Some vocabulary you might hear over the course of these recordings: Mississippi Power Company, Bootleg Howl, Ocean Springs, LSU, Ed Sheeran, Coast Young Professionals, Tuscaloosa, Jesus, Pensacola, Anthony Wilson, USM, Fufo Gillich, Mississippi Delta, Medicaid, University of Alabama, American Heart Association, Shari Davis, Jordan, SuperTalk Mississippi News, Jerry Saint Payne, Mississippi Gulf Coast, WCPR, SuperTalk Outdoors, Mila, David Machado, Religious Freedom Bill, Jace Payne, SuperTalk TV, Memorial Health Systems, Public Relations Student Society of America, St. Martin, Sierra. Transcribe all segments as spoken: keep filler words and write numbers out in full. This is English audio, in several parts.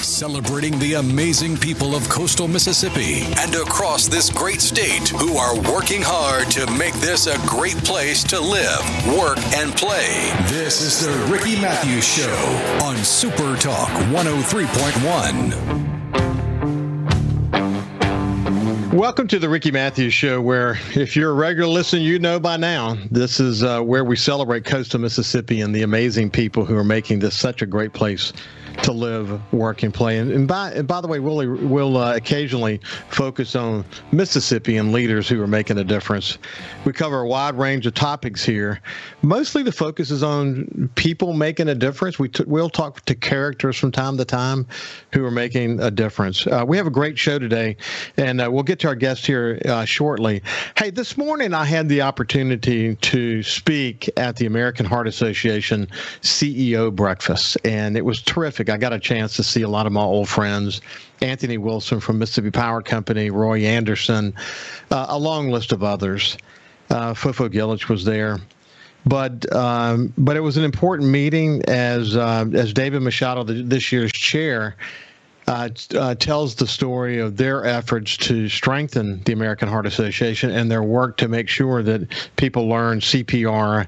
Celebrating the amazing people of coastal Mississippi and across this great state who are working hard to make this a great place to live, work, and play. This is the Ricky Mathews Show on SuperTalk one oh three point one. Welcome to the Ricky Mathews Show, where if you're a regular listener, you know by now, this is uh, where we celebrate coastal Mississippi and the amazing people who are making this such a great place to live, work, and play. And, and, by, and by the way, we'll, we'll uh, occasionally focus on Mississippi and leaders who are making a difference. We cover a wide range of topics here. Mostly the focus is on people making a difference. We t- we'll talk to characters from time to time who are making a difference. Uh, we have a great show today, and uh, we'll get to our guest here uh, shortly. Hey, this morning I had the opportunity to speak at the American Heart Association C E O Breakfast, and it was terrific. I got a chance to see a lot of my old friends, Anthony Wilson from Mississippi Power Company, Roy Anderson, uh, a long list of others. Uh, Fufo Gillich was there. But um, but it was an important meeting as, uh, as David Machado, the, this year's chair, uh, uh, tells the story of their efforts to strengthen the American Heart Association and their work to make sure that people learn C P R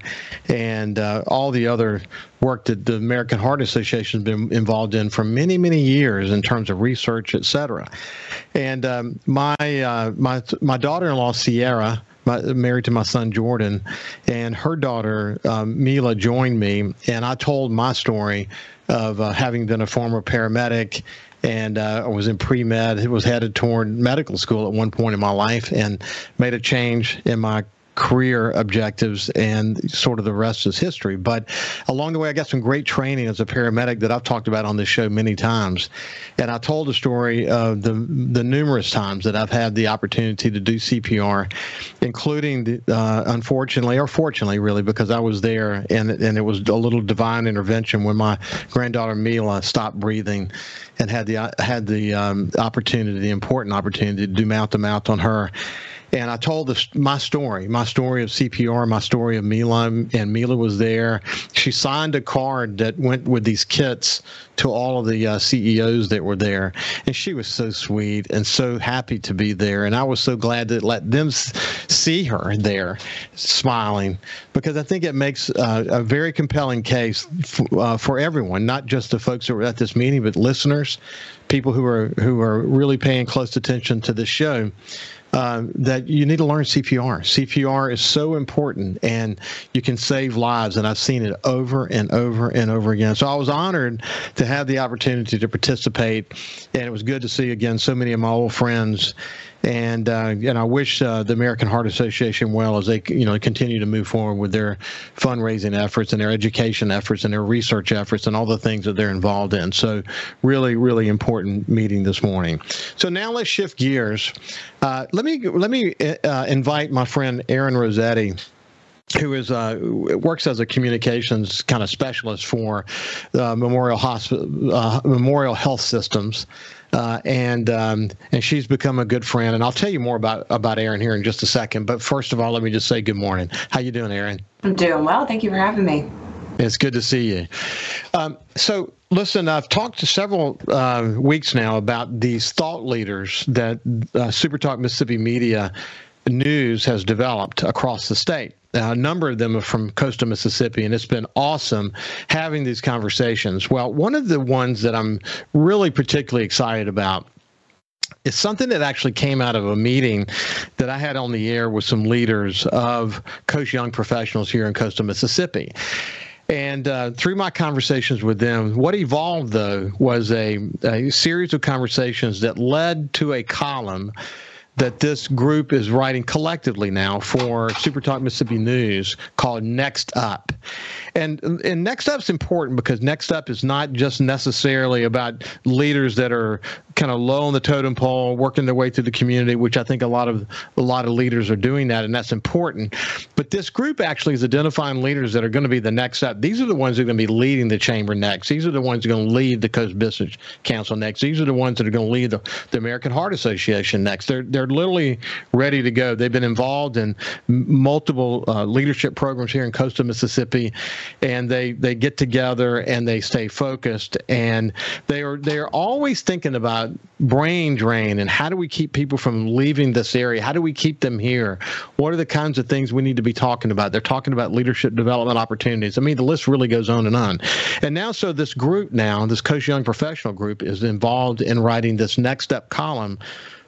and uh, all the other work that the American Heart Association has been involved in for many, many years in terms of research, et cetera. And um, my uh, my my daughter-in-law, Sierra, my, married to my son, Jordan, and her daughter, um, Mila, joined me, and I told my story of uh, having been a former paramedic, and uh, I was in pre-med. It was headed toward medical school at one point in my life and made a change in my career objectives, and sort of the rest is history. But along the way, I got some great training as a paramedic that I've talked about on this show many times. And I told the story of the the numerous times that I've had the opportunity to do C P R, including, the, uh, unfortunately, or fortunately, really, because I was there, and, and it was a little divine intervention when my granddaughter Mila stopped breathing and had the, had the um, opportunity, the important opportunity to do mouth-to-mouth on her. And I told the, my story, my story of C P R, my story of Mila, and Mila was there. She signed a card that went with these kits to all of the uh, C E Os that were there. And she was so sweet and so happy to be there. And I was so glad to let them see her there smiling, because I think it makes uh, a very compelling case f- uh, for everyone, not just the folks that were at this meeting, but listeners, people who are who are really paying close attention to this show. Uh, that you need to learn C P R. C P R is so important, and you can save lives, and I've seen it over and over and over again. So I was honored to have the opportunity to participate, and it was good to see, again, so many of my old friends. And uh, and I wish uh, the American Heart Association well as they you know continue to move forward with their fundraising efforts and their education efforts and their research efforts and all the things that they're involved in. So really, really important meeting this morning. So now let's shift gears. Uh, let me let me uh, invite my friend Erin Rosetti, who is uh, works as a communications kind of specialist for uh, Memorial Hospital, uh, Memorial Health Systems. Uh, and um, and she's become a good friend, and I'll tell you more about about Erin here in just a second. But first of all, let me just say good morning. How you doing, Erin? I'm doing well. Thank you for having me. It's good to see you. Um, so, listen, I've talked to several uh, weeks now about these thought leaders that uh, SuperTalk Mississippi Media News has developed across the state. Uh, a number of them are from coastal Mississippi, and it's been awesome having these conversations. Well, one of the ones that I'm really particularly excited about is something that actually came out of a meeting that I had on the air with some leaders of Coast Young Professionals here in coastal Mississippi. And uh, through my conversations with them, what evolved, though, was a, a series of conversations that led to a column that this group is writing collectively now for SuperTalk Mississippi News called Next Up. And and Next Up's important because Next Up is not just necessarily about leaders that are kind of low on the totem pole, working their way through the community, which I think a lot of a lot of leaders are doing that, and that's important. But this group actually is identifying leaders that are going to be the next up. These are the ones that are going to be leading the chamber next. These are the ones that are going to lead the Coast Business Council next. These are the ones that are going to lead the, the American Heart Association next. They're they're literally ready to go. They've been involved in multiple uh, leadership programs here in coastal Mississippi, and they they get together and they stay focused, and they are they are always thinking about brain drain and how do we keep people from leaving this area? How do we keep them here? What are the kinds of things we need to be talking about? They're talking about leadership development opportunities. I mean, the list really goes on and on. And now, so this group now, this Coast Young Professional Group, is involved in writing this Next Up column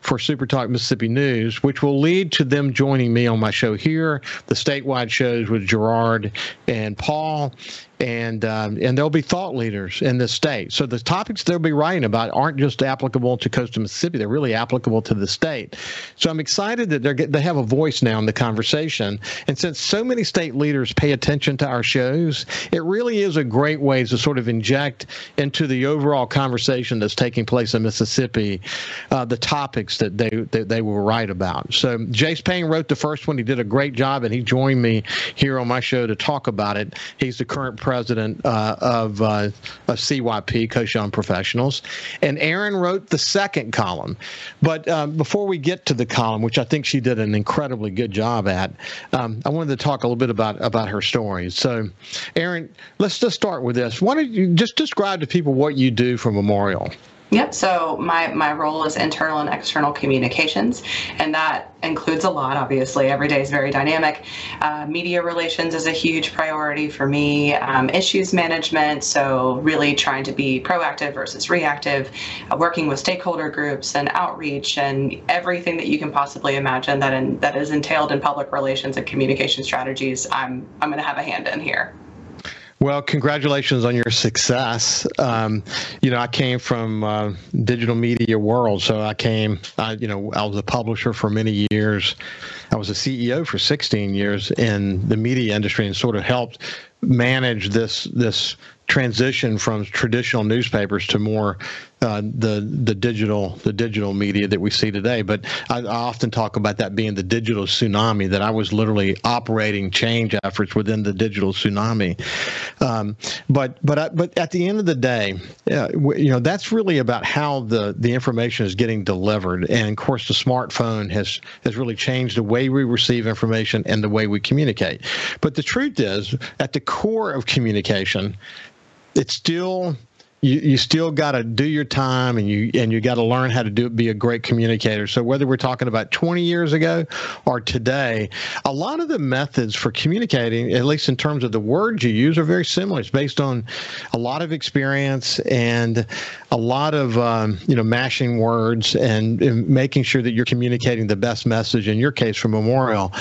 for SuperTalk Mississippi News, which will lead to them joining me on my show here, the statewide shows with Gerard and Paul, and um, and there'll be thought leaders in this state. So the topics they'll be writing about aren't just applicable to coastal Mississippi, they're really applicable to the state. So I'm excited that they're get, they have a voice now in the conversation. And since so many state leaders pay attention to our shows, it really is a great way to sort of inject into the overall conversation that's taking place in Mississippi uh, the topics that they, that they will write about. So Jace Payne wrote the first one. He did a great job, and he joined me here on my show to talk about it. He's the current president president uh, of, uh, of C Y P, Coast Young Professionals. And Erin wrote the second column. But um, before we get to the column, which I think she did an incredibly good job at, um, I wanted to talk a little bit about, about her story. So, Erin, let's just start with this. Why don't you just describe to people what you do for Memorial? Yep. So my, my role is internal and external communications, and that includes a lot, obviously. Every day is very dynamic. Uh, media relations is a huge priority for me. Um, issues management, so really trying to be proactive versus reactive, uh, working with stakeholder groups and outreach and everything that you can possibly imagine that in, that is entailed in public relations and communication strategies. I'm I'm going to have a hand in here. Well, congratulations on your success. Um, you know, I came from uh, digital media world, so I came, I, you know, I was a publisher for many years. I was a C E O for sixteen years in the media industry and sort of helped manage this this transition from traditional newspapers to more uh, the the digital the digital media that we see today. But I, I often talk about that being the digital tsunami, that I was literally operating change efforts within the digital tsunami. Um, but but I, but at the end of the day, uh, you know, that's really about how the, the information is getting delivered. And of course, the smartphone has has really changed the way we receive information and the way we communicate. But the truth is, at the core of communication, it's still you, you still got to do your time, and you and you got to learn how to do be a great communicator. So whether we're talking about twenty years ago or today, a lot of the methods for communicating, at least in terms of the words you use, are very similar. It's based on a lot of experience and a lot of um, you know mashing words and, and making sure that you're communicating the best message. In your case, for Memorial,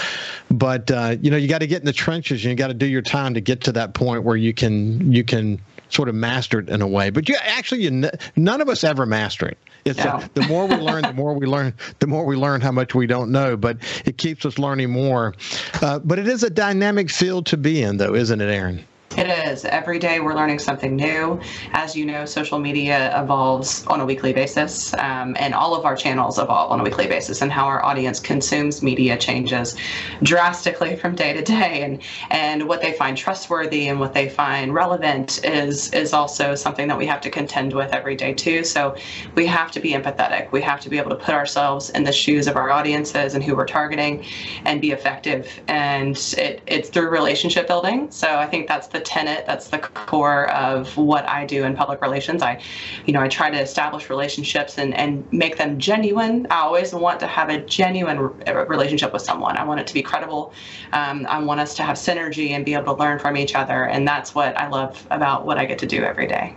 but uh, you know you got to get in the trenches and you got to do your time to get to that point where you can you can. sort of mastered in a way, but you actually, you, none of us ever master it. It's no. a, the more we learn, the more we learn, the more we learn how much we don't know, but it keeps us learning more. Uh, but it is a dynamic field to be in though, isn't it, Erin? It is. Every day we're learning something new. As you know, social media evolves on a weekly basis, um, and all of our channels evolve on a weekly basis, and how our audience consumes media changes drastically from day to day. And, and what they find trustworthy and what they find relevant is, is also something that we have to contend with every day too. So we have to be empathetic. We have to be able to put ourselves in the shoes of our audiences and who we're targeting and be effective. And it, it's through relationship building. So I think that's the tenet, that's the core of what I do in public relations. I, you know, I try to establish relationships and, and make them genuine. I always want to have a genuine relationship with someone. I want it to be credible. Um, I want us to have synergy and be able to learn from each other. And that's what I love about what I get to do every day.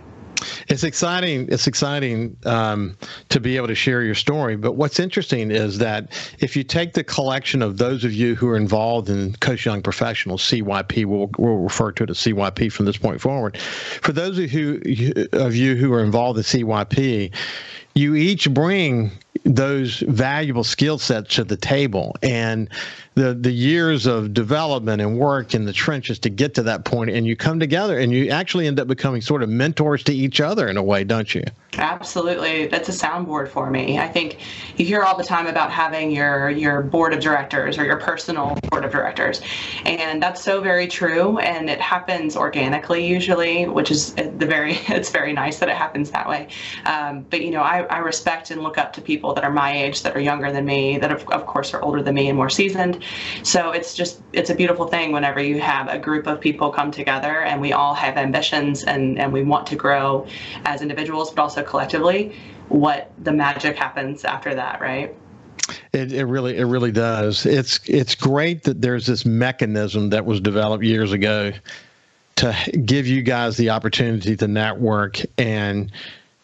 It's exciting. It's exciting um, to be able to share your story. But what's interesting is that if you take the collection of those of you who are involved in Coast Young Professionals, C Y P, we'll, we'll refer to it as C Y P from this point forward. For those of you, of you who are involved in C Y P, you each bring those valuable skill sets to the table. And the the years of development and work in the trenches to get to that point, and you come together and you actually end up becoming sort of mentors to each other in a way, don't you? Absolutely. That's a soundboard for me. I think you hear all the time about having your your board of directors or your personal board of directors, and that's so very true, and it happens organically usually, which is the very it's very nice that it happens that way. Um, but you know, I, I respect and look up to people that are my age, that are younger than me, that of, of course are older than me and more seasoned. So it's just, it's a beautiful thing whenever you have a group of people come together and we all have ambitions and, and we want to grow as individuals, but also collectively. What the magic happens after that, right? It, it really, it really does. It's, it's great that there's this mechanism that was developed years ago to give you guys the opportunity to network and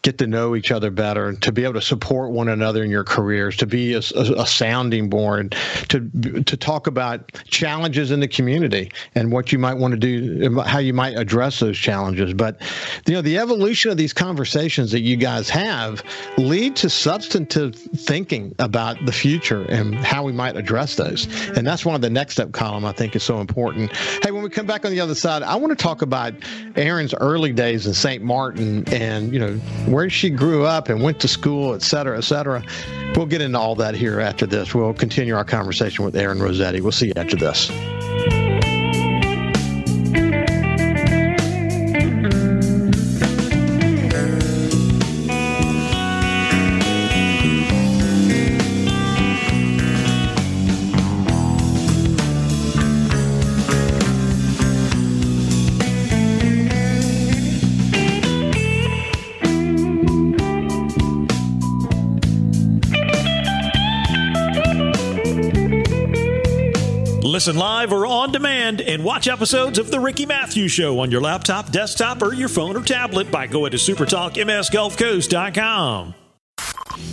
get to know each other better, to be able to support one another in your careers, to be a, a, a sounding board, to to talk about challenges in the community and what you might want to do, how you might address those challenges. But you know, the evolution of these conversations that you guys have lead to substantive thinking about the future and how we might address those. And that's one of the next step column I think is so important. Hey, when we come back on the other side, I want to talk about Erin's early days in Saint Martin and, you know, where she grew up and went to school, et cetera, et cetera. We'll get into all that here after this. We'll continue our conversation with Erin Rosetti. We'll see you after this. Listen live or on demand and watch episodes of The Ricky Mathews Show on your laptop, desktop, or your phone or tablet by going to super talk m s gulf coast dot com.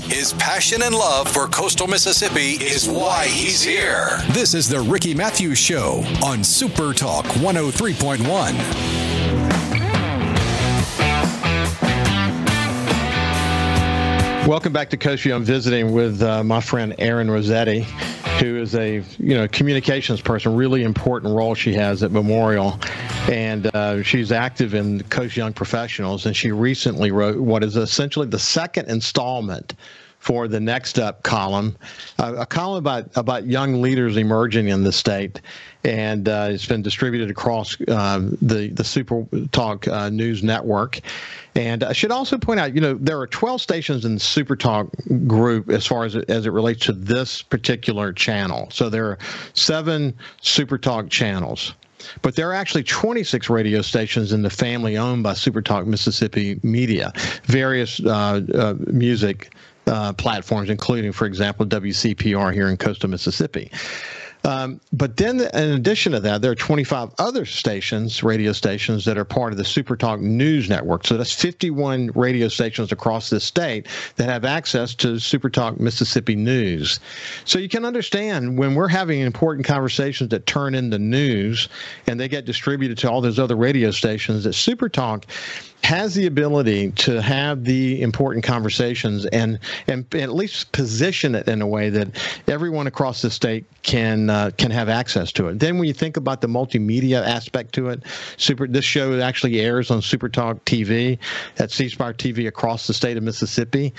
His passion and love for coastal Mississippi is why he's here. This is The Ricky Mathews Show on SuperTalk one oh three point one. Welcome back to Coast View. I'm visiting with uh, my friend Erin Rosetti, who is a you know communications person, really important role she has at Memorial. And uh, she's active in Coast Young Professionals, and she recently wrote what is essentially the second installment for the Next Up column, uh, a column about, about young leaders emerging in the state. And uh, it's been distributed across uh, the, the SuperTalk uh, News Network. And I should also point out, you know, there are twelve stations in the SuperTalk group as far as it, as it relates to this particular channel. So there are seven SuperTalk channels. But there are actually twenty-six radio stations in the family owned by SuperTalk Mississippi Media, various uh, uh, music Uh, platforms, including, for example, W C P R here in coastal Mississippi. Um, but then, in addition to that, there are twenty-five other stations, radio stations, that are part of the SuperTalk News Network. So that's fifty-one radio stations across the state that have access to SuperTalk Mississippi News. So you can understand when we're having important conversations that turn into news and they get distributed to all those other radio stations, that SuperTalk has the ability to have the important conversations and, and at least position it in a way that everyone across the state can uh, can have access to it. Then when you think about the multimedia aspect to it, super this show actually airs on SuperTalk T V at C-Spire T V across the state of Mississippi.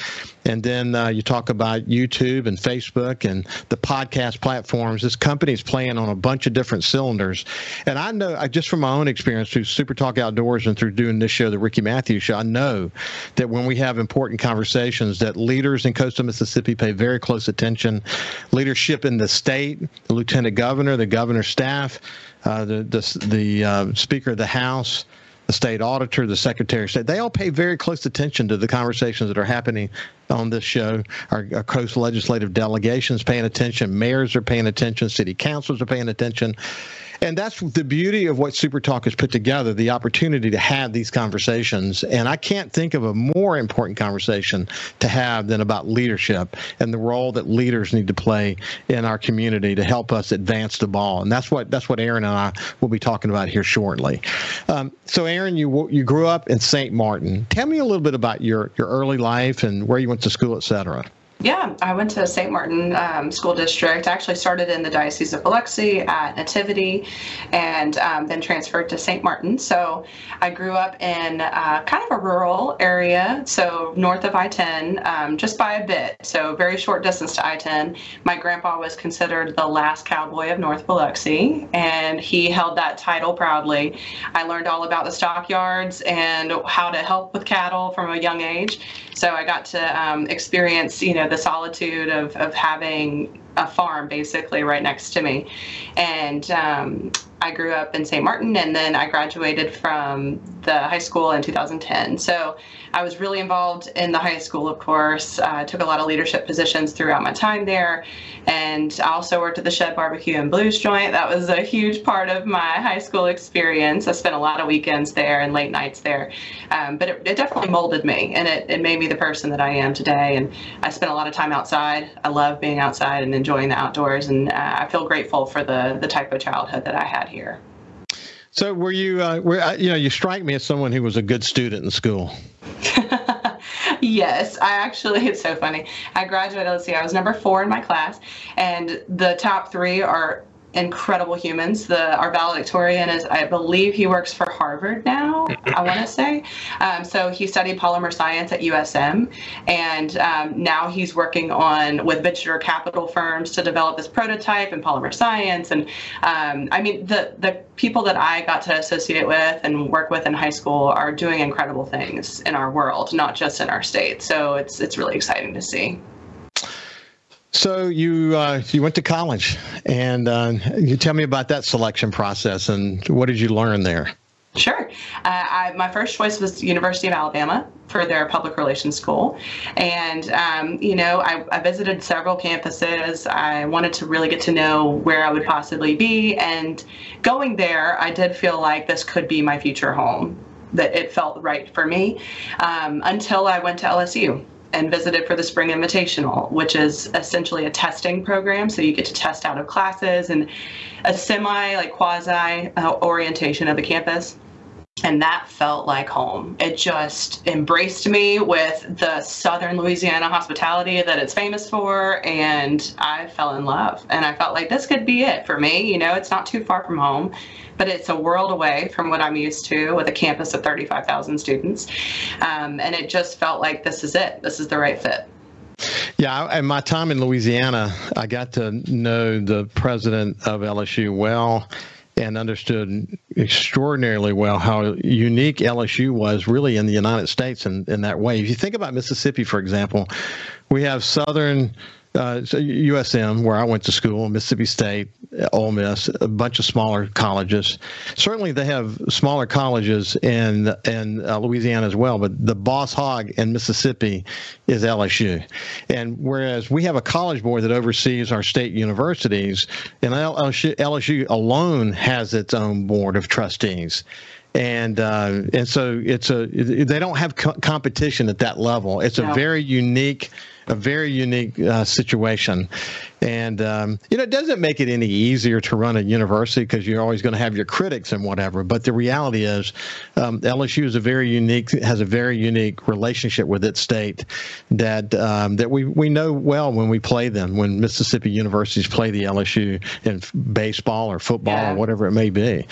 And then uh, you talk about YouTube and Facebook and the podcast platforms. This company is playing on a bunch of different cylinders. And I know, I, just from my own experience through SuperTalk Outdoors and through doing this show, the Ricky Mathews Show, I know that when we have important conversations that leaders in coastal Mississippi pay very close attention, leadership in the state, the lieutenant governor, the governor's staff, uh, the the, the uh, Speaker of the House, the state auditor, the secretary of state, they all pay very close attention to the conversations that are happening on this show. Our, our coast legislative delegations paying attention, mayors are paying attention, city councils are paying attention. And that's the beauty of what SuperTalk has put together, the opportunity to have these conversations. And I can't think of a more important conversation to have than about leadership and the role that leaders need to play in our community to help us advance the ball. And that's what that's what Erin and I will be talking about here shortly. Um, so, Erin, you you grew up in Saint Martin. Tell me a little bit about your, your early life and where you went to school, et cetera. Yeah, I went to Saint Martin um, School District. I actually started in the Diocese of Biloxi at Nativity and um, then transferred to Saint Martin. So I grew up in uh, kind of a rural area, so north of I ten, um, just by a bit, so very short distance to I ten. My grandpa was considered the last cowboy of North Biloxi, and he held that title proudly. I learned all about the stockyards and how to help with cattle from a young age. So I got to um, experience, you know, the solitude of, of having a farm basically right next to me. And um, I grew up in Saint Martin, and then I graduated from the high school in two thousand ten. So I was really involved in the high school, of course. I uh, took a lot of leadership positions throughout my time there. And I also worked at the Shed Barbecue and Blues Joint. That was a huge part of my high school experience. I spent a lot of weekends there and late nights there. Um, but it, it definitely molded me, and it, it made me the person that I am today. And I spent a lot of time outside. I love being outside and enjoying the outdoors. And uh, I feel grateful for the, the type of childhood that I had here. So were you, uh, were, you know, you strike me as someone who was a good student in school. Yes, I actually, it's so funny. I graduated, let's see, I was number four in my class, and the top three are incredible humans. The our valedictorian is, I believe he works for Harvard now, I want to say. Um, so he studied polymer science at U S M, and um, now he's working on with venture capital firms to develop this prototype in polymer science. And um, I mean, the the people that I got to associate with and work with in high school are doing incredible things in our world, not just in our state. So it's it's really exciting to see. So you uh, you went to college, and uh, you tell me about that selection process and what did you learn there? Sure. Uh, I, my first choice was the University of Alabama for their public relations school. And, um, you know, I, I visited several campuses. I wanted to really get to know where I would possibly be. And going there, I did feel like this could be my future home, that it felt right for me, um, until I went to L S U and visited for the Spring Invitational, which is essentially a testing program. So you get to test out of classes and a semi, like quasi uh, orientation of the campus. And that felt like home. It just embraced me with the Southern Louisiana hospitality that it's famous for. And I fell in love, and I felt like this could be it for me. You know, it's not too far from home, but it's a world away from what I'm used to with a campus of thirty-five thousand students. Um, and it just felt like this is it. This is the right fit. Yeah, and my time in Louisiana, I got to know the president of L S U well, and understood extraordinarily well how unique L S U was really in the United States in, in that way. If you think about Mississippi, for example, we have Southern uh, U S M, where I went to school, Mississippi State, Ole Miss, a bunch of smaller colleges. Certainly they have smaller colleges in, in uh, Louisiana as well, but the boss hog in Mississippi is L S U. And whereas we have a college board that oversees our state universities, and L S U, L S U alone has its own board of trustees. And uh, and so it's a they don't have co- competition at that level. It's no. a very unique a very unique uh, situation. And, um, you know, it doesn't make it any easier to run a university because you're always going to have your critics and whatever. But the reality is um, L S U is a very unique, has a very unique relationship with its state that um, that we, we know well when we play them, when Mississippi universities play the L S U in baseball or football yeah. or whatever it may be.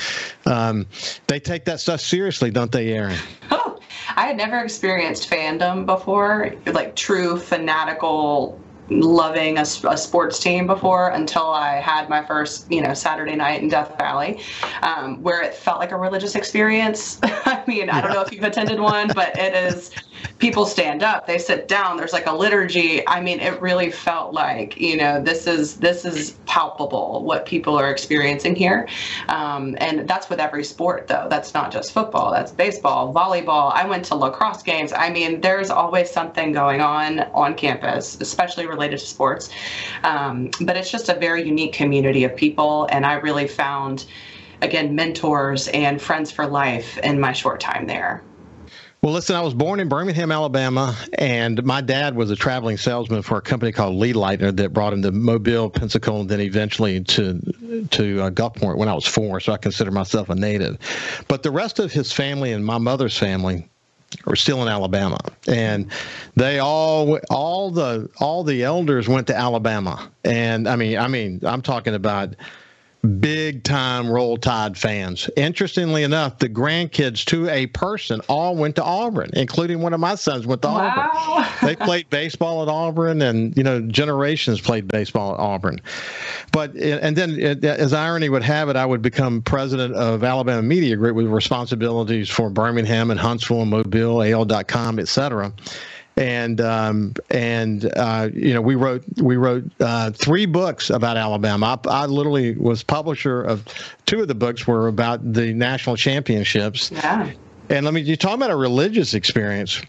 Um, they take that stuff seriously, don't they, Erin? Oh, I had never experienced fandom before, like true fanatical loving a, a sports team before until I had my first, you know, Saturday night in Death Valley, um, where it felt like a religious experience. I mean, I don't know if you've attended one, but it is, people stand up, they sit down, there's like a liturgy. I mean, it really felt like, you know, this is, this is palpable what people are experiencing here. Um, and that's with every sport though. That's not just football, that's baseball, volleyball. I went to lacrosse games. I mean, there's always something going on on campus, especially related related to sports. Um, but it's just a very unique community of people. And I really found, again, mentors and friends for life in my short time there. Well, listen, I was born in Birmingham, Alabama, and my dad was a traveling salesman for a company called Lee Lightner that brought him to Mobile, Pensacola, and then eventually to to uh, Gulfport when I was four. So I consider myself a native. But the rest of his family and my mother's family are still in Alabama, and they all all the all the elders went to Alabama. And I mean, I mean, I'm talking about big time Roll Tide fans. Interestingly enough, the grandkids to a person all went to Auburn, including one of my sons went to wow. Auburn. They played baseball at Auburn, and you know, generations played baseball at Auburn. But and then, it, as irony would have it, I would become president of Alabama Media Group with responsibilities for Birmingham and Huntsville and Mobile, A L dot com, et cetera. And um, and uh, you know, we wrote we wrote uh, three books about Alabama. I, I literally was publisher of two of the books were about the national championships. Yeah. And let me, you talk about a religious experience.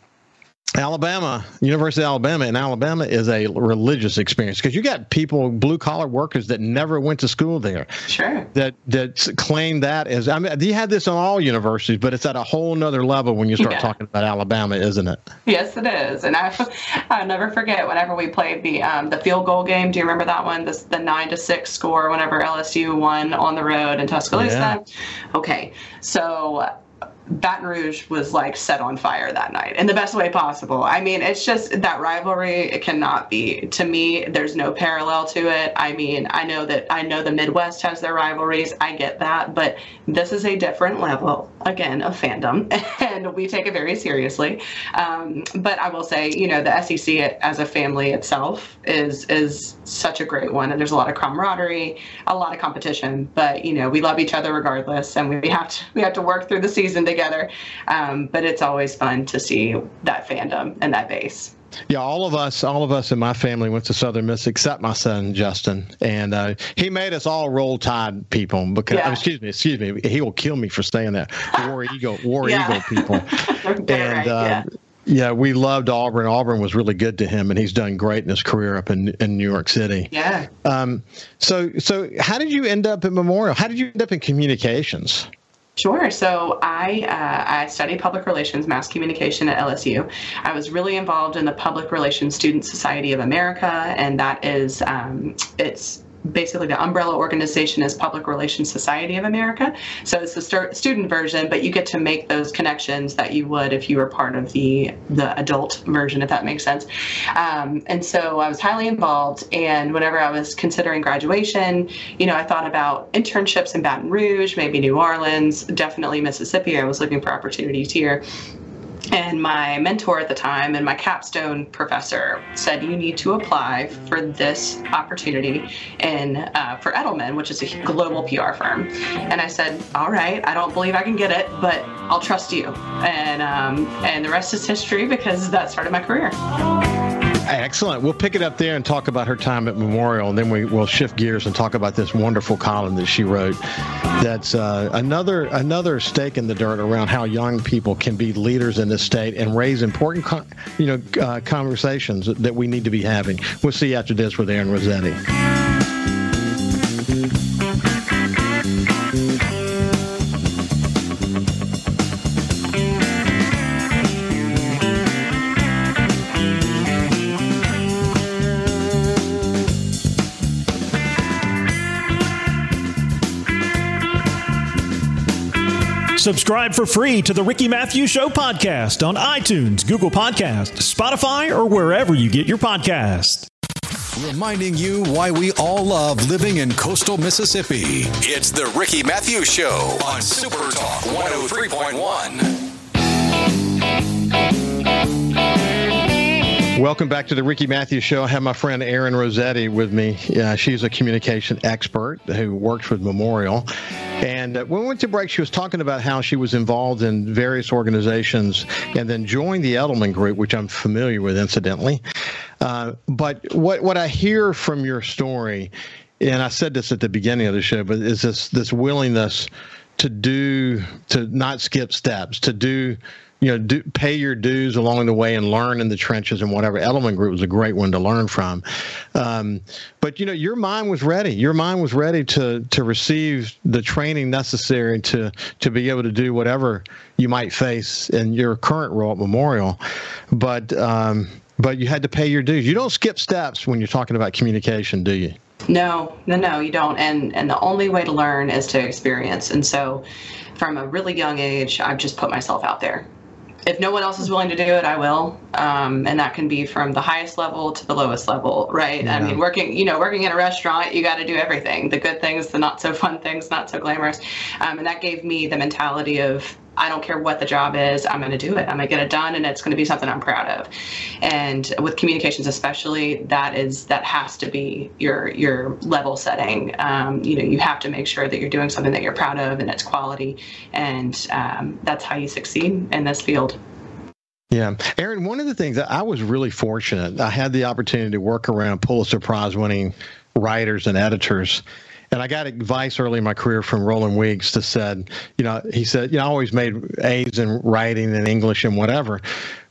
Alabama, University of Alabama, and Alabama is a religious experience because you got people, blue collar workers that never went to school there. Sure. That that claim that as, I mean, you had this on all universities, but it's at a whole nother level when you start yeah. talking about Alabama, isn't it? Yes, it is. And I, I'll never forget whenever we played the um, the field goal game. Do you remember that one? This, the nine to six score whenever L S U won on the road in Tuscaloosa. Yeah. Okay, so Baton Rouge was like set on fire that night in the best way possible. I mean, it's just that rivalry. It cannot be, to me, there's no parallel to it. I mean, I know that I know the Midwest has their rivalries. I get that, but this is a different level again of fandom, and we take it very seriously. Um, but I will say, you know, the S E C as a family itself is, is such a great one. And there's a lot of camaraderie, a lot of competition, but you know, we love each other regardless. And we have to, we have to work through the season to together, um, but it's always fun to see that fandom and that base. Yeah, all of us, all of us in my family went to Southern Miss, except my son Justin, and uh, he made us all Roll Tide people. Because yeah. excuse me, excuse me, he will kill me for saying that. War Eagle, War yeah. Eagle people, and right. uh, yeah. yeah, we loved Auburn. Auburn was really good to him, and he's done great in his career up in in New York City. Yeah. Um. So, so how did you end up at Memorial? How did you end up in communications? Sure. So I uh, I studied public relations, mass communication at L S U. I was really involved in the Public Relations Student Society of America, and that is um, it's basically the umbrella organization is Public Relations Society of America. So it's the st- student version, but you get to make those connections that you would if you were part of the, the adult version, if that makes sense. Um, and so I was highly involved. And whenever I was considering graduation, you know, I thought about internships in Baton Rouge, maybe New Orleans, definitely Mississippi. I was looking for opportunities here. And my mentor at the time and my capstone professor said, you need to apply for this opportunity in, uh, for Edelman, which is a global P R firm. And I said, all right, I don't believe I can get it, but I'll trust you. And, um, and the rest is history because that started my career. Excellent. We'll pick it up there and talk about her time at Memorial, and then we will shift gears and talk about this wonderful column that she wrote. That's uh, another another stake in the dirt around how young people can be leaders in this state and raise important, you know, uh, conversations that we need to be having. We'll see you after this with Erin Rosetti. Subscribe for free to the Ricky Mathews Show podcast on iTunes, Google Podcasts, Spotify, or wherever you get your podcasts. Reminding you why we all love living in coastal Mississippi. It's the Ricky Mathews Show on SuperTalk one oh three point one. Welcome back to the Ricky Mathews Show. I have my friend Erin Rosetti with me. Uh, she's a communication expert who works with Memorial. And when we went to break, she was talking about how she was involved in various organizations and then joined the Edelman Group, which I'm familiar with, incidentally. Uh, but what, what I hear from your story, and I said this at the beginning of the show, but is this this willingness to do, to not skip steps, to do, you know, do, pay your dues along the way and learn in the trenches and whatever. Edelman Group was a great one to learn from. Um, but, you know, your mind was ready. Your mind was ready to to receive the training necessary to to be able to do whatever you might face in your current role at Memorial. But um, but you had to pay your dues. You don't skip steps when you're talking about communication, do you? No, no, no, you don't. And and the only way to learn is to experience. And so from a really young age, I've just put myself out there. if no one else is willing to do it, I will. Um, and that can be from the highest level to the lowest level, right? Yeah. I mean, working, you know, working in a restaurant, you got to do everything, the good things, the not so fun things, not so glamorous. Um, and that gave me the mentality of, I don't care what the job is, I'm going to do it. I'm going to get it done, and it's going to be something I'm proud of. And with communications especially, that is that has to be your your level setting. Um, you know, you have to make sure that you're doing something that you're proud of and it's quality, and um, that's how you succeed in this field. Yeah. Erin, one of the things that I was really fortunate, I had the opportunity to work around Pulitzer Prize winning writers and editors. And I got advice early in my career from Roland Weeks that said, you know, he said, you know, I always made A's in writing and English and whatever.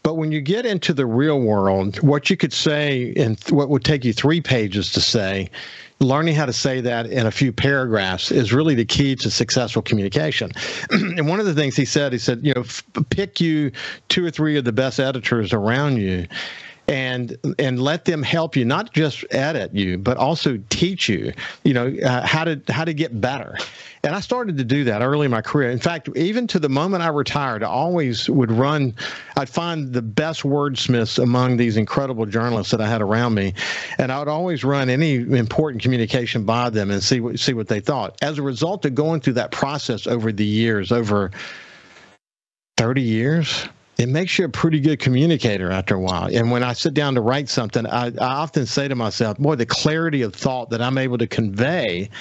But when you get into the real world, what you could say and what would take you three pages to say, learning how to say that in a few paragraphs is really the key to successful communication. And one of the things he said, he said, you know, f- pick you two or three of the best editors around you. And and let them help you, not just edit you, but also teach you, you know, uh, how to how to get better. And I started to do that early in my career. In fact, even to the moment I retired, I always would run. I'd find the best wordsmiths among these incredible journalists that I had around me, and I would always run any important communication by them and see what see what they thought. As a result of going through that process over the years, over thirty years. It makes you a pretty good communicator after a while. And when I sit down to write something, I, I often say to myself, boy, the clarity of thought that I'm able to convey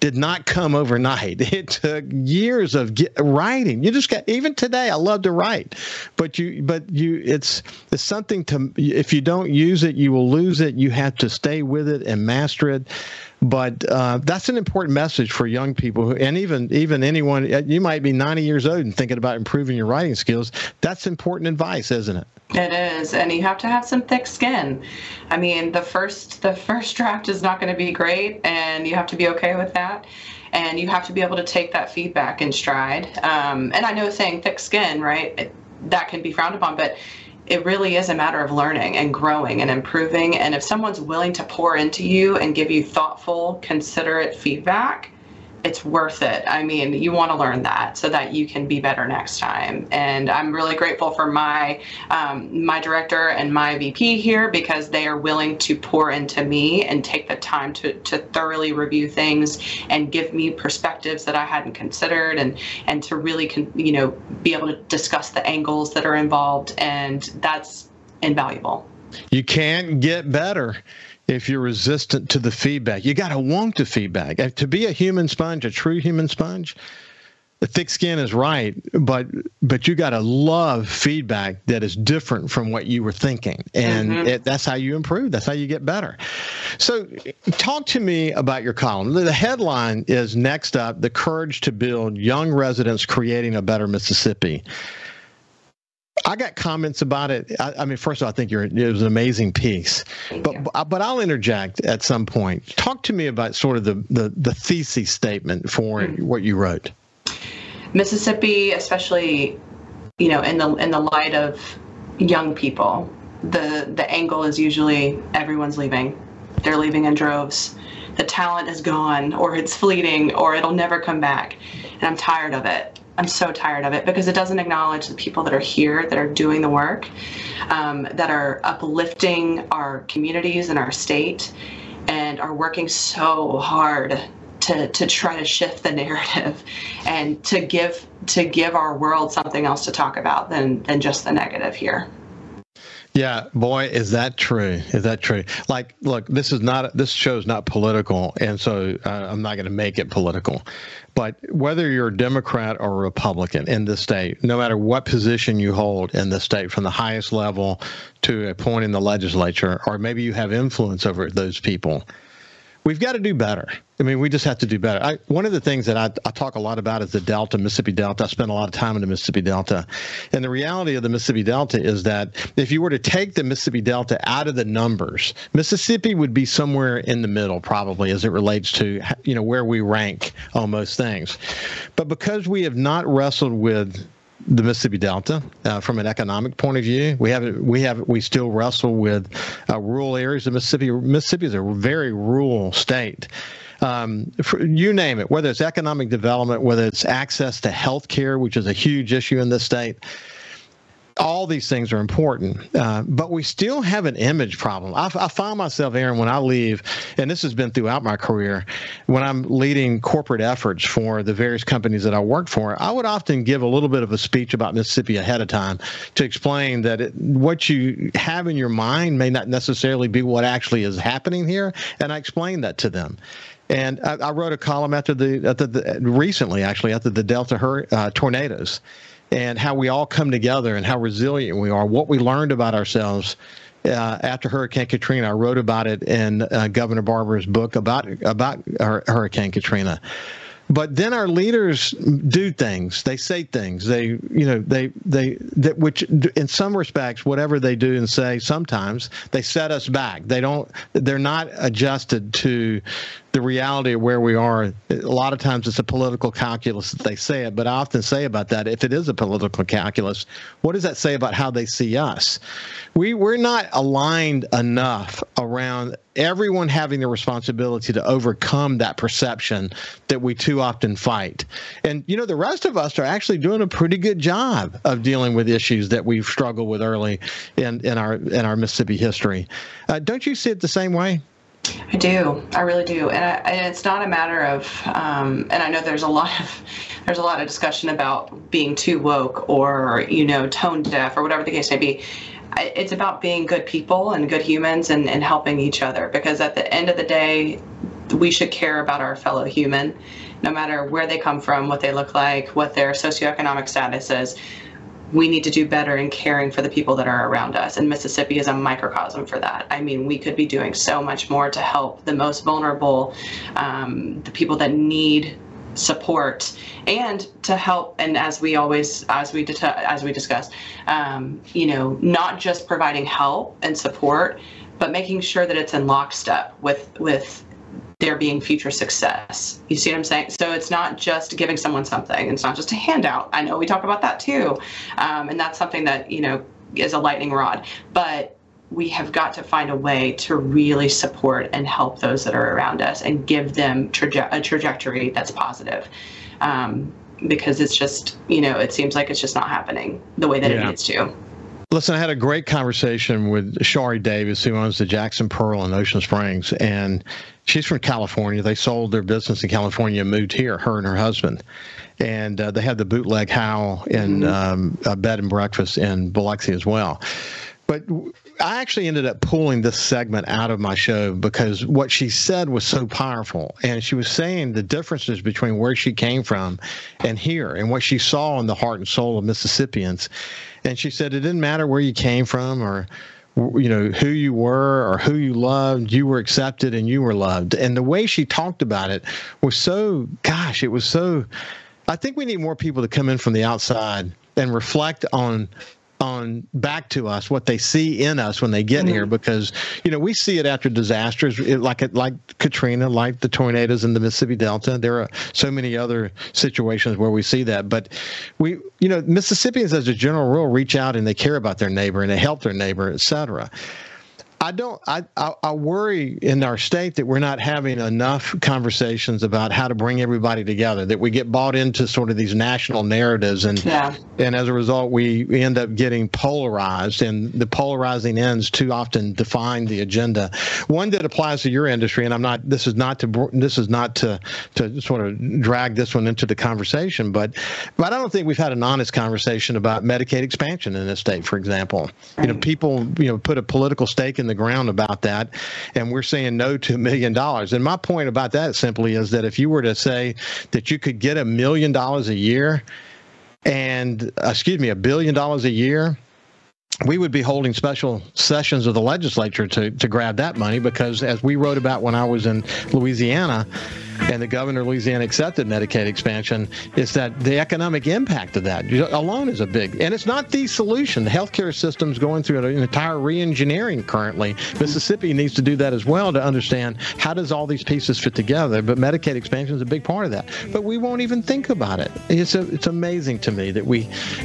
did not come overnight. It took years of get, writing. You just got, even today, I love to write, but you, but you, it's, it's something to, if you don't use it, you will lose it. You have to stay with it and master it. But uh, that's an important message for young people who, and even, even anyone, you might be ninety years old and thinking about improving your writing skills. That's important advice, isn't it? It is. And you have to have some thick skin. I mean, the first, the first draft is not going to be great, and you have to be okay with that. And you have to be able to take that feedback in stride. Um, and I know saying thick skin, right, it, that can be frowned upon, but it really is a matter of learning and growing and improving. And if someone's willing to pour into you and give you thoughtful, considerate feedback, it's worth it. I mean, you want to learn that so that you can be better next time. And I'm really grateful for my um, my director and my V P here, because they are willing to pour into me and take the time to, to thoroughly review things and give me perspectives that I hadn't considered, and and to really con- you know be able to discuss the angles that are involved. And that's invaluable. You can't get better if you're resistant to the feedback. You got to want the feedback. To be a human sponge, a true human sponge, the thick skin is right, but but you got to love feedback that is different from what you were thinking. And mm-hmm. it, that's how you improve. That's how you get better. So talk to me about your column. The headline is, Next Up, the courage to build, young residents creating a better Mississippi. I got comments about it. I, I mean, first of all, I think you're, it was an amazing piece, but, but I'll interject at some point. Talk to me about sort of the, the, the thesis statement for mm-hmm. what you wrote. Mississippi, especially, you know, in the, in the light of young people, the, the angle is usually everyone's leaving. They're leaving in droves. The talent is gone, or it's fleeting, or it'll never come back. And I'm tired of it. I'm so tired of it, because it doesn't acknowledge the people that are here, that are doing the work, um, that are uplifting our communities and our state, and are working so hard to to try to shift the narrative and to give to give our world something else to talk about than than just the negative here. Yeah, boy, is that true? Is that true? Like, look, this is not this show's not political, and so uh, I'm not going to make it political. But whether you're a Democrat or a Republican in this state, no matter what position you hold in this state, from the highest level to a point in the legislature, or maybe you have influence over those people, we've got to do better. I mean, we just have to do better. I, one of the things that I, I talk a lot about is the Delta, Mississippi Delta. I spend a lot of time in the Mississippi Delta. And the reality of the Mississippi Delta is that if you were to take the Mississippi Delta out of the numbers, Mississippi would be somewhere in the middle, probably, as it relates to, you know, where we rank on most things. But because we have not wrestled with the Mississippi Delta uh, from an economic point of view, we have we have we still wrestle with uh, rural areas of Mississippi. Mississippi is a very rural state. Um, for, you name it, whether it's economic development, whether it's access to health care, which is a huge issue in this state. all these things are important, uh, but we still have an image problem. I, I find myself, Erin, when I leave, and this has been throughout my career, when I'm leading corporate efforts for the various companies that I work for, I would often give a little bit of a speech about Mississippi ahead of time to explain that it, what you have in your mind may not necessarily be what actually is happening here, and I explained that to them. And I, I wrote a column after the, after the recently, actually, after the Delta hur- uh, tornadoes, and how we all come together and how resilient we are, what we learned about ourselves uh, after Hurricane Katrina. I wrote about it in uh, Governor Barber's book about about Hurricane Katrina. But then our leaders do things. They say things. They, you know, they they that which in some respects, whatever they do and say, sometimes they set us back. They don't. They're not adjusted to the reality of where we are. A lot of times, it's a political calculus that they say it. But I often say about that, if it is a political calculus, what does that say about how they see us? We we're not aligned enough around everyone having the responsibility to overcome that perception that we too often fight. And, you know, the rest of us are actually doing a pretty good job of dealing with issues that we've struggled with early in, in our in our Mississippi history. Uh, don't you see it the same way? I do. I really do. And, I, and it's not a matter of, um, and I know there's a lot of, there's a lot of discussion about being too woke or, you know, tone deaf or whatever the case may be. It's about being good people and good humans and, and helping each other, because at the end of the day, we should care about our fellow human, no matter where they come from, what they look like, what their socioeconomic status is. We need to do better in caring for the people that are around us. And Mississippi is a microcosm for that. I mean, we could be doing so much more to help the most vulnerable, um, the people that need support, and to help, and as we always, as we det- as we discussed, um, you know, not just providing help and support, but making sure that it's in lockstep with with there being future success. You see what I'm saying? So it's not just giving someone something. It's not just a handout. I know we talk about that too, um, and that's something that, you know, is a lightning rod, but we have got to find a way to really support and help those that are around us and give them traje- a trajectory that's positive. Um, because it's just, you know, it seems like it's just not happening the way that yeah. it needs to. Listen, I had a great conversation with Shari Davis, who owns the Jackson Pearl in Ocean Springs, and she's from California. They sold their business in California and moved here, her and her husband. And uh, they had the Bootleg Howl in um, a bed and breakfast in Biloxi as well. But I actually ended up pulling this segment out of my show because what she said was so powerful. And she was saying the differences between where she came from and here and what she saw in the heart and soul of Mississippians. And she said it didn't matter where you came from or, you know, who you were or who you loved, you were accepted and you were loved. And the way she talked about it was so, gosh, it was so, I think we need more people to come in from the outside and reflect on on back to us what they see in us when they get mm-hmm. here, because, you know, we see it after disasters it, like it, like Katrina, like the tornadoes in the Mississippi Delta. There are so many other situations where we see that, but we, you know, Mississippians as a general rule reach out and they care about their neighbor and they help their neighbor, et cetera. I don't. I, I I worry in our state that we're not having enough conversations about how to bring everybody together. That we get bought into sort of these national narratives, and yeah. and as a result, we end up getting polarized. And the polarizing ends too often define the agenda. One that applies to your industry, and I'm not. This is not to. This is not to to sort of drag this one into the conversation. But but I don't think we've had an honest conversation about Medicaid expansion in this state, for example. Right. You know, people you know put a political stake in the ground about that, and we're saying no to a million dollars. And my point about that simply is that if you were to say that you could get a million dollars a year and, excuse me, a billion dollars a year, we would be holding special sessions of the legislature to, to grab that money, because as we wrote about when I was in Louisiana, and the governor of Louisiana accepted Medicaid expansion, is that the economic impact of that alone is a big, and it's not the solution. The healthcare system's going through an entire reengineering currently. Mississippi needs to do that as well to understand how does all these pieces fit together, but Medicaid expansion is a big part of that. But we won't even think about it. It's a, it's amazing to me that we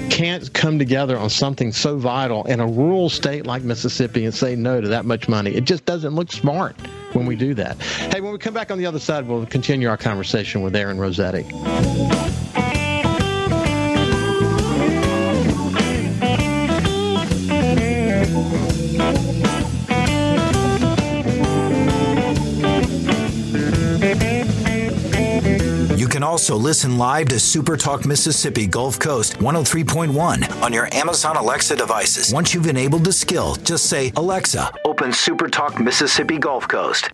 can't come together on something so vital in a rural state like Mississippi and say no to that much money. It just doesn't look smart when we do that. Hey, when we come back on the other side, we'll continue our conversation with Erin Rosetti. also listen live to SuperTalk Mississippi Gulf Coast one oh three point one on your Amazon Alexa devices. Once you've enabled the skill, just say, Alexa, open SuperTalk Mississippi Gulf Coast.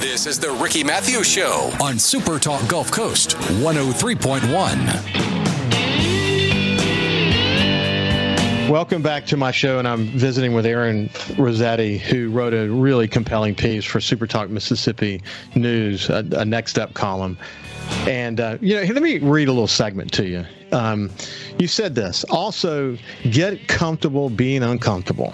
This is the Ricky Mathews Show on SuperTalk Gulf Coast one oh three point one. Welcome back to my show, and I'm visiting with Erin Rosetti, who wrote a really compelling piece for SuperTalk Mississippi News, a, a Next Up column. And, uh, you know, let me read a little segment to you. Um, you said this, also, get comfortable being uncomfortable.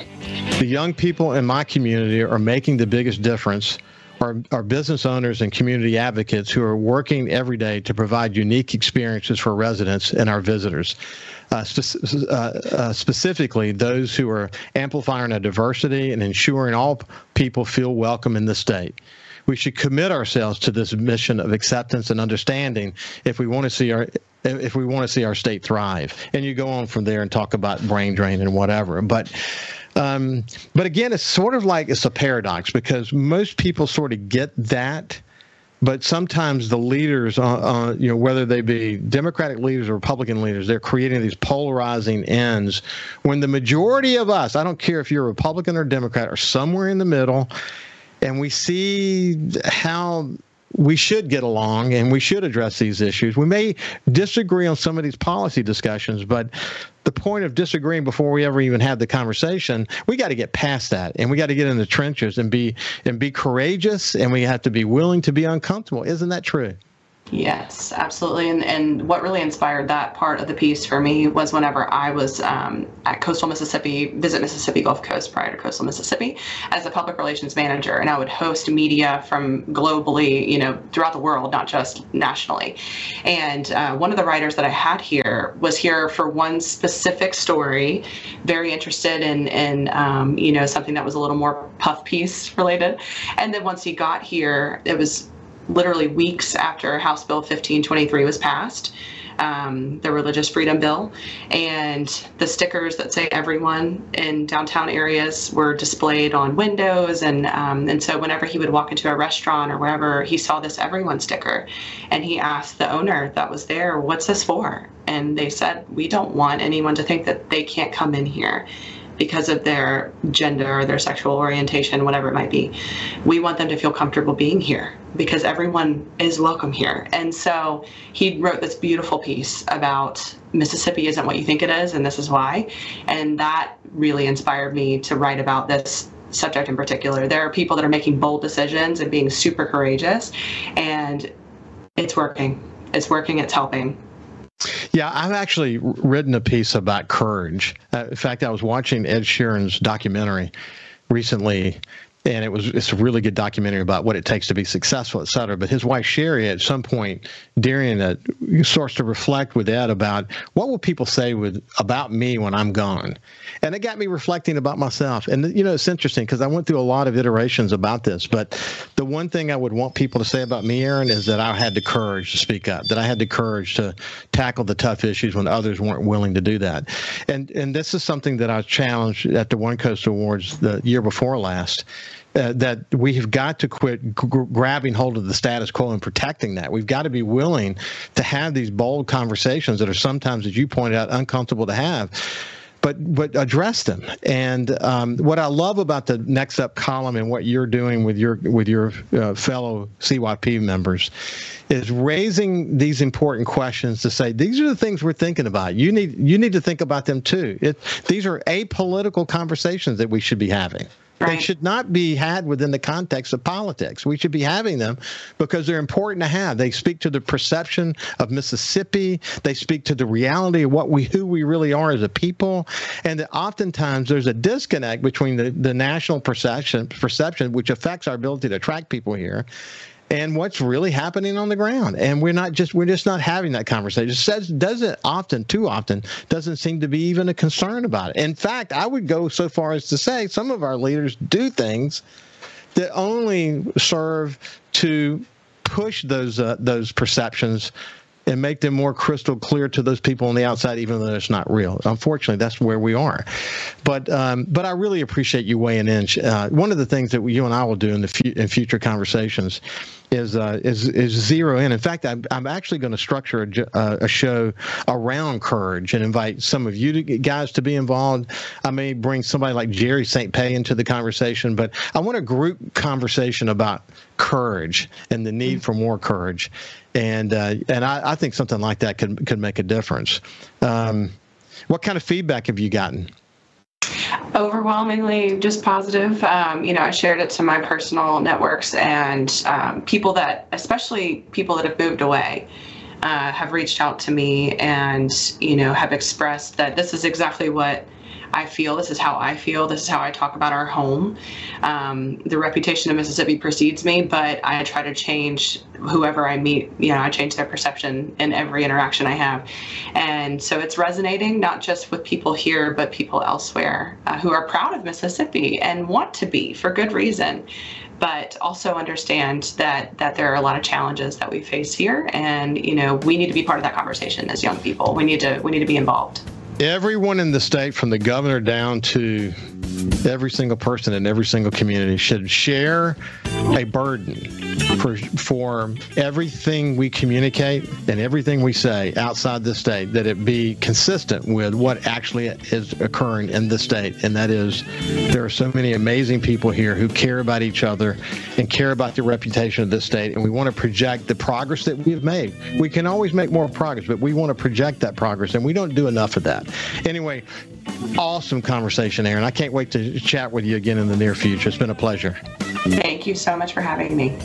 The young people in my community are making the biggest difference. Our, our business owners and community advocates who are working every day to provide unique experiences for residents and our visitors, uh, spe- uh, uh, specifically those who are amplifying our diversity and ensuring all people feel welcome in the state. We should commit ourselves to this mission of acceptance and understanding if we want to see our if we want to see our state thrive. And you go on from there and talk about brain drain and whatever, but. Um, but again, it's sort of like it's a paradox because most people sort of get that, but sometimes the leaders, uh, uh, you know, whether they be Democratic leaders or Republican leaders, they're creating these polarizing ends when the majority of us, I don't care if you're Republican or Democrat, are somewhere in the middle, and we see how we should get along and we should address these issues. We may disagree on some of these policy discussions, but the point of disagreeing before we ever even have the conversation, we got to get past that, and we got to get in the trenches and be and be courageous, and we have to be willing to be uncomfortable. Isn't that true? Yes, absolutely. And and what really inspired that part of the piece for me was whenever I was um, at Coastal Mississippi, Visit Mississippi Gulf Coast prior to Coastal Mississippi, as a public relations manager, and I would host media from globally, you know, throughout the world, not just nationally. And uh, one of the writers that I had here was here for one specific story, very interested in, in um, you know, something that was a little more puff piece related. And then once he got here, it was literally weeks after House Bill fifteen twenty-three was passed, um, the Religious Freedom Bill, and the stickers that say everyone in downtown areas were displayed on windows. And um, and so whenever he would walk into a restaurant or wherever, he saw this everyone sticker, and he asked the owner that was there, what's this for? And they said, we don't want anyone to think that they can't come in here because of their gender or their sexual orientation, whatever it might be. We want them to feel comfortable being here because everyone is welcome here. And so he wrote this beautiful piece about Mississippi isn't what you think it is, and this is why. And that really inspired me to write about this subject in particular. There are people that are making bold decisions and being super courageous, and it's working. It's working, it's helping. Yeah, I've actually written a piece about courage. Uh, in fact, I was watching Ed Sheeran's documentary recently, and it was it's a really good documentary about what it takes to be successful, et cetera. But his wife, Sherry, at some point during it, starts to reflect with Ed about what will people say with about me when I'm gone? And it got me reflecting about myself. And, you know, it's interesting because I went through a lot of iterations about this. But the one thing I would want people to say about me, Erin, is that I had the courage to speak up, that I had the courage to tackle the tough issues when others weren't willing to do that. And, and this is something that I challenged at the One Coast Awards the year before last. Uh, that we have got to quit g- grabbing hold of the status quo and protecting that. We've got to be willing to have these bold conversations that are sometimes, as you pointed out, uncomfortable to have, but but address them. And um, what I love about the Next Up column and what you're doing with your with your uh, fellow C Y P members is raising these important questions to say these are the things we're thinking about. You need you need to think about them too. It, these are apolitical conversations that we should be having. They should not be had within the context of politics. We should be having them because they're important to have. They speak to the perception of Mississippi. They speak to the reality of what we, who we really are as a people. And that oftentimes there's a disconnect between the, the national perception, perception, which affects our ability to attract people here, and what's really happening on the ground. And we're not just we're just not having that conversation. It says, doesn't often, too often, doesn't seem to be even a concern about it. In fact, I would go so far as to say some of our leaders do things that only serve to push those uh, those perceptions and make them more crystal clear to those people on the outside, even though it's not real. Unfortunately, that's where we are. But um, but I really appreciate you weighing in. Uh, one of the things that you and I will do in the fu- in future conversations is uh, is is zero in. In fact, I'm, I'm actually going to structure a, uh, a show around courage and invite some of you to, guys to be involved. I may bring somebody like Jerry Saint Payne into the conversation, but I want a group conversation about courage and the need for more courage. And uh, and I, I think something like that could could make a difference. Um, what kind of feedback have you gotten? Overwhelmingly just positive. Um, you know, I shared it to my personal networks, and um, people that, especially people that have moved away, uh, have reached out to me and, you know, have expressed that this is exactly what I feel. This is how I feel. This is how I talk about our home. Um, the reputation of Mississippi precedes me, but I try to change whoever I meet. You know, I change their perception in every interaction I have. And so it's resonating, not just with people here, but people elsewhere uh, who are proud of Mississippi and want to be for good reason, but also understand that that there are a lot of challenges that we face here. And, you know, we need to be part of that conversation as young people. We need to, we need to be involved. Everyone in the state, from the governor down to every single person in every single community, should share a burden for for everything we communicate and everything we say outside the state, that it be consistent with what actually is occurring in the state. And that is, there are so many amazing people here who care about each other and care about the reputation of this state. And we want to project the progress that we've made. We can always make more progress, but we want to project that progress. And we don't do enough of that. Anyway, awesome conversation, Erin. I can't wait to chat with you again in the near future. It's been a pleasure. Thank you so much for having me.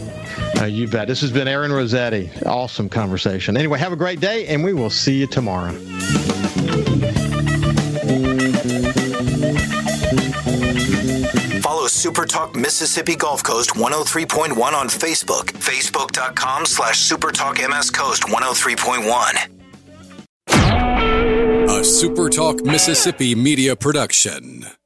Uh, you bet. This has been Erin Rosetti. Awesome conversation. Anyway, have a great day, and we will see you tomorrow. Follow SuperTalk Mississippi Gulf Coast one oh three point one on Facebook. Facebook.com slash SuperTalk MS Coast one oh three point one. A SuperTalk Mississippi Media production.